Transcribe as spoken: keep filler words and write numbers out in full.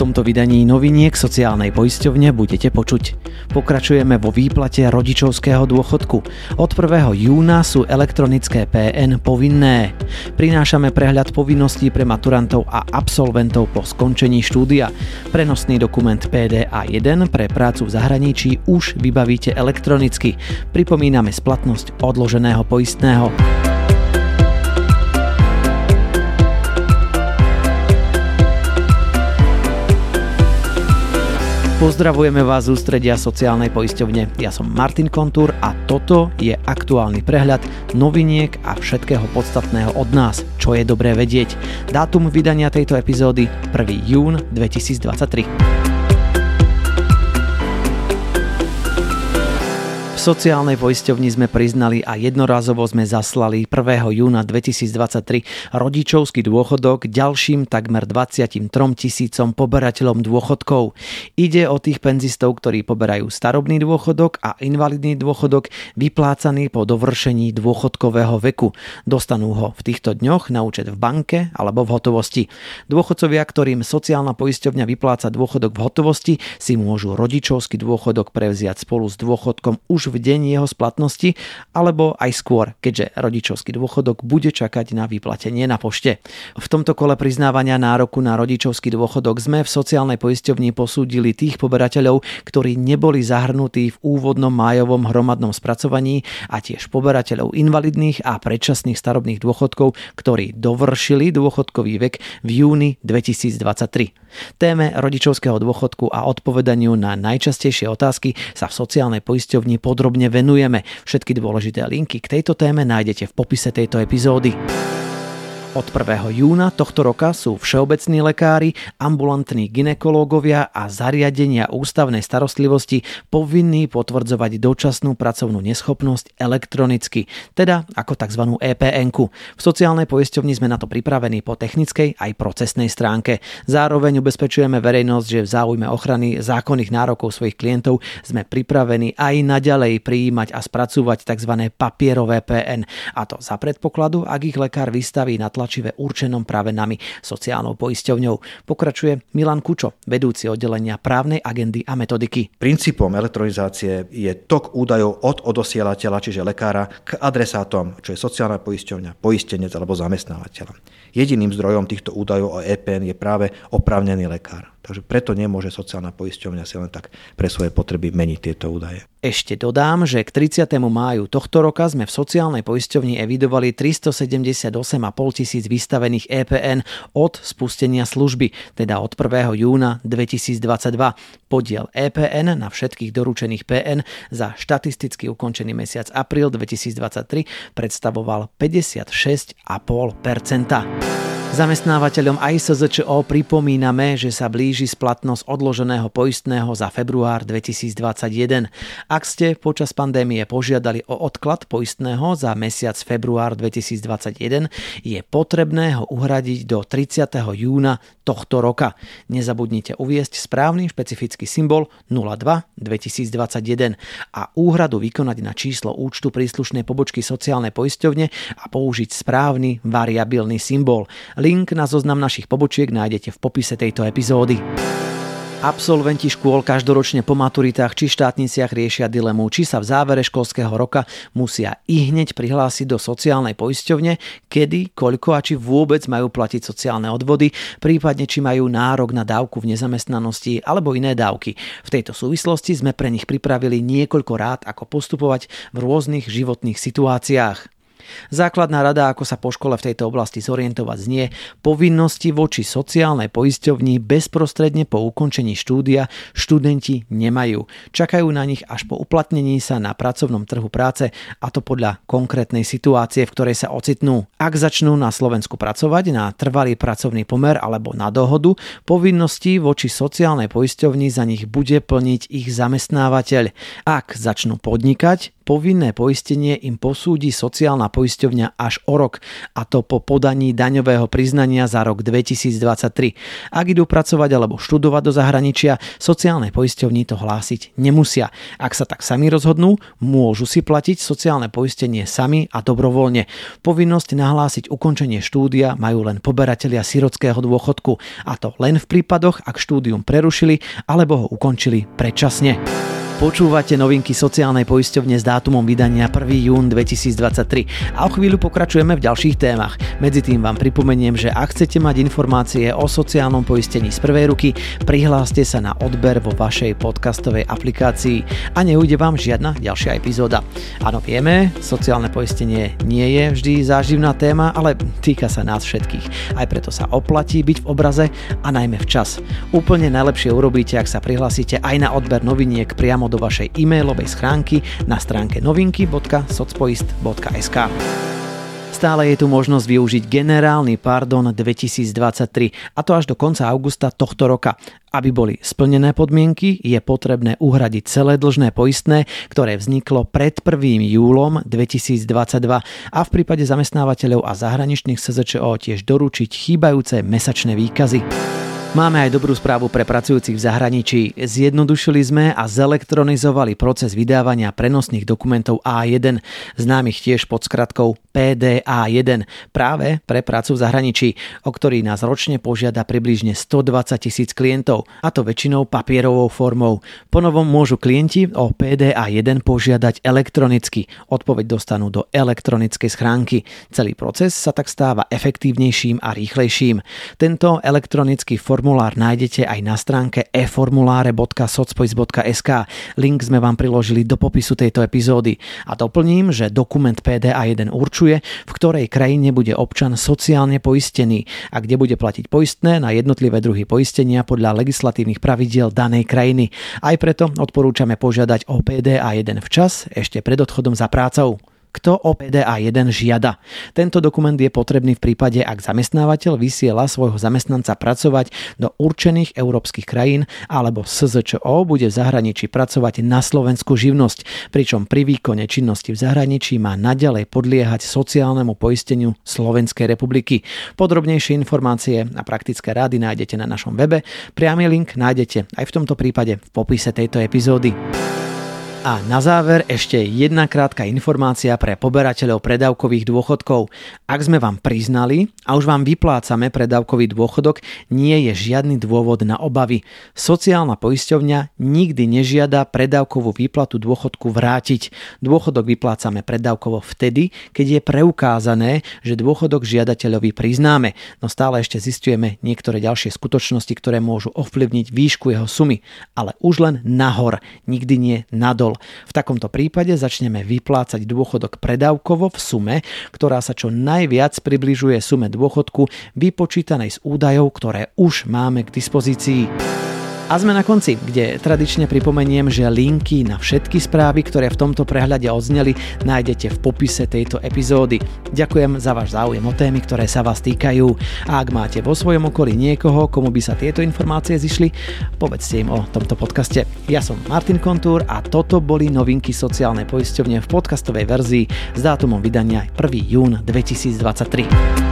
tomto vydaní Noviniek Sociálnej poisťovne budete počuť. Pokračujeme vo výplate rodičovského dôchodku. Od prvého júna sú elektronické pé en povinné. Prinášame prehľad povinností pre maturantov a absolventov po skončení štúdia. Prenosný dokument pé dé á jeden pre prácu v zahraničí už vybavíte elektronicky. Pripomíname splatnosť odloženého poistného. Pozdravujeme vás z ústredia sociálnej poisťovne. Ja som Martin Kontúr a toto je aktuálny prehľad noviniek a všetkého podstatného od nás, čo je dobré vedieť. Dátum vydania tejto epizódy prvý jún dvetisícdvadsaťtri. V sociálnej poisťovni sme priznali a jednorazovo sme zaslali prvého júna dvetisícdvadsaťtri rodičovský dôchodok ďalším takmer dvadsaťtri tisícom poberateľom dôchodkov. Ide o tých penzistov, ktorí poberajú starobný dôchodok a invalidný dôchodok vyplácaný po dovršení dôchodkového veku. Dostanú ho v týchto dňoch na účet v banke alebo v hotovosti. Dôchodcovia, ktorým sociálna poisťovňa vypláca dôchodok v hotovosti, si môžu rodičovský dôchodok prevziať spolu s dôchodkom už v deň jeho splatnosti, alebo aj skôr, keďže rodičovský dôchodok bude čakať na vyplatenie na pošte. V tomto kole priznávania nároku na rodičovský dôchodok sme v sociálnej poisťovni posúdili tých poberateľov, ktorí neboli zahrnutí v úvodnom májovom hromadnom spracovaní a tiež poberateľov invalidných a predčasných starobných dôchodkov, ktorí dovršili dôchodkový vek v júni dvetisícdvadsaťtri. Téme rodičovského dôchodku a odpovedaniu na najčastejšie otázky sa v sociálnej poisťovni pod Podrobne venujeme. Všetky dôležité linky k tejto téme nájdete v popise tejto epizódy. Od prvého júna tohto roka sú všeobecní lekári, ambulantní gynekológovia a zariadenia ústavnej starostlivosti povinní potvrdzovať dočasnú pracovnú neschopnosť elektronicky, teda ako tzv. é pé enku. V sociálnej poisťovni sme na to pripravení po technickej aj procesnej stránke. Zároveň ubezpečujeme verejnosť, že v záujme ochrany zákonných nárokov svojich klientov sme pripravení aj naďalej prijímať a spracúvať tzv. Papierové pé en, a to za predpokladu, ak ich lekár vystaví na tlačive určenom práve nami, sociálnou poisťovňou. Pokračuje Milan Kučo, vedúci oddelenia právnej agendy a metodiky. Princípom elektronizácie je tok údajov od odosielateľa, čiže lekára, k adresátom, čo je sociálna poisťovňa, poistenec alebo zamestnávateľ. Jediným zdrojom týchto údajov o é pé en je práve oprávnený lekár. Takže preto nemôže sociálna poisťovňa si len tak pre svoje potreby meniť tieto údaje. Ešte dodám, že k tridsiatemu máju tohto roka sme v sociálnej poisťovni evidovali tristosedemdesiatosem a pol tisíc vystavených é pé en od spustenia služby, teda od prvého júna dvetisícdvadsaťdva. Podiel é pé en na všetkých doručených pé en za štatisticky ukončený mesiac apríl dvetisícdvadsaťtri predstavoval päťdesiatšesť celá päť percenta. Zamestnávateľom aj es zet čé o pripomíname, že sa blíži splatnosť odloženého poistného za február dvetisícdvadsaťjeden. Ak ste počas pandémie požiadali o odklad poistného za mesiac február dvetisícdvadsaťjeden, je potrebné ho uhradiť do tridsiateho júna tohto roka. Nezabudnite uviesť správny špecifický symbol nula dva dvetisícdvadsaťjeden a úhradu vykonať na číslo účtu príslušnej pobočky sociálnej poisťovne a použiť správny variabilný symbol. Link na zoznam našich pobočiek nájdete v popise tejto epizódy. Absolventi škôl každoročne po maturitách či štátniciach riešia dilemu, či sa v závere školského roka musia ihneď prihlásiť do sociálnej poisťovne, kedy, koľko a či vôbec majú platiť sociálne odvody, prípadne či majú nárok na dávku v nezamestnanosti alebo iné dávky. V tejto súvislosti sme pre nich pripravili niekoľko rád, ako postupovať v rôznych životných situáciách. Základná rada, ako sa po škole v tejto oblasti zorientovať, znie: povinnosti voči sociálnej poisťovni bezprostredne po ukončení štúdia študenti nemajú. Čakajú na nich až po uplatnení sa na pracovnom trhu práce, a to podľa konkrétnej situácie, v ktorej sa ocitnú. Ak začnú na Slovensku pracovať na trvalý pracovný pomer alebo na dohodu, povinnosti voči sociálnej poisťovni za nich bude plniť ich zamestnávateľ. Ak začnú podnikať, povinné poistenie im posúdi sociálna poisťovňa až o rok, a to po podaní daňového priznania za rok dvetisícdvadsaťtri. Ak idú pracovať alebo študovať do zahraničia, sociálne poisťovni to hlásiť nemusia. Ak sa tak sami rozhodnú, môžu si platiť sociálne poistenie sami a dobrovoľne. Povinnosť nahlásiť ukončenie štúdia majú len poberatelia sirotského dôchodku, a to len v prípadoch, ak štúdium prerušili alebo ho ukončili predčasne. Počúvate novinky sociálnej poisťovne s dátumom vydania prvý jún dvetisícdvadsaťtri a o chvíľu pokračujeme v ďalších témach. Medzi tým vám pripomeniem, že ak chcete mať informácie o sociálnom poistení z prvej ruky, prihláste sa na odber vo vašej podcastovej aplikácii a neujde vám žiadna ďalšia epizóda. Áno, vieme, sociálne poistenie nie je vždy záživná téma, ale týka sa nás všetkých. Aj preto sa oplatí byť v obraze a najmä včas. Úplne najlepšie urobíte, ak sa prihlásite aj na odber noviniek priamo do vašej e-mailovej schránky na stránke novinky bodka socpoist bodka es ká. Stále je tu možnosť využiť generálny pardon dvetisícdvadsaťtri, a to až do konca augusta tohto roka. Aby boli splnené podmienky, je potrebné uhradiť celé dlžné poistné, ktoré vzniklo pred prvým júlom dvetisícdvadsaťdva, a v prípade zamestnávateľov a zahraničných es zet čé o tiež doručiť chýbajúce mesačné výkazy. Máme aj dobrú správu pre pracujúcich v zahraničí. Zjednodušili sme a zelektronizovali proces vydávania prenosných dokumentov á jeden, známych tiež pod skratkou pé dé á jeden, práve pre prácu v zahraničí, o ktorý nás ročne požiada približne stodvadsaťtisíc klientov, a to väčšinou papierovou formou. Ponovom môžu klienti o pé dé á jeden požiadať elektronicky. Odpoveď dostanú do elektronickej schránky. Celý proces sa tak stáva efektívnejším a rýchlejším. Tento elektronický formát formulár nájdete aj na stránke e formulare bodka socpoist bodka es ká. Link sme vám priložili do popisu tejto epizódy. A doplním, že dokument pé dé á jeden určuje, v ktorej krajine bude občan sociálne poistený a kde bude platiť poistné na jednotlivé druhy poistenia podľa legislatívnych pravidiel danej krajiny. Aj preto odporúčame požiadať o pé dé á jeden včas, ešte pred odchodom za prácou. Kto o pé dé á jeden žiada. Tento dokument je potrebný v prípade, ak zamestnávateľ vysiela svojho zamestnanca pracovať do určených európskych krajín alebo es zet čé o bude v zahraničí pracovať na slovenskú živnosť, pričom pri výkone činnosti v zahraničí má naďalej podliehať sociálnemu poisteniu Slovenskej republiky. Podrobnejšie informácie a praktické rady nájdete na našom webe. Priamy link nájdete aj v tomto prípade v popise tejto epizódy. A na záver ešte jedna krátka informácia pre poberateľov predávkových dôchodkov. Ak sme vám priznali a už vám vyplácame predávkový dôchodok, nie je žiadny dôvod na obavy. Sociálna poisťovňa nikdy nežiada predávkovú výplatu dôchodku vrátiť. Dôchodok vyplácame predávkovo vtedy, keď je preukázané, že dôchodok žiadateľovi priznáme, no stále ešte zistujeme niektoré ďalšie skutočnosti, ktoré môžu ovplyvniť výšku jeho sumy, ale už len nahor, nikdy nie nadol. V takomto prípade začneme vyplácať dôchodok predávkovo v sume, ktorá sa čo najviac približuje sume dôchodku vypočítanej z údajov, ktoré už máme k dispozícii. A sme na konci, kde tradične pripomeniem, že linky na všetky správy, ktoré v tomto prehľade odzneli, nájdete v popise tejto epizódy. Ďakujem za váš záujem o témy, ktoré sa vás týkajú. A ak máte vo svojom okolí niekoho, komu by sa tieto informácie zišli, povedzte im o tomto podcaste. Ja som Martin Kontúr a toto boli novinky sociálnej poisťovne v podcastovej verzii s dátumom vydania prvý jún dvetisícdvadsaťtri.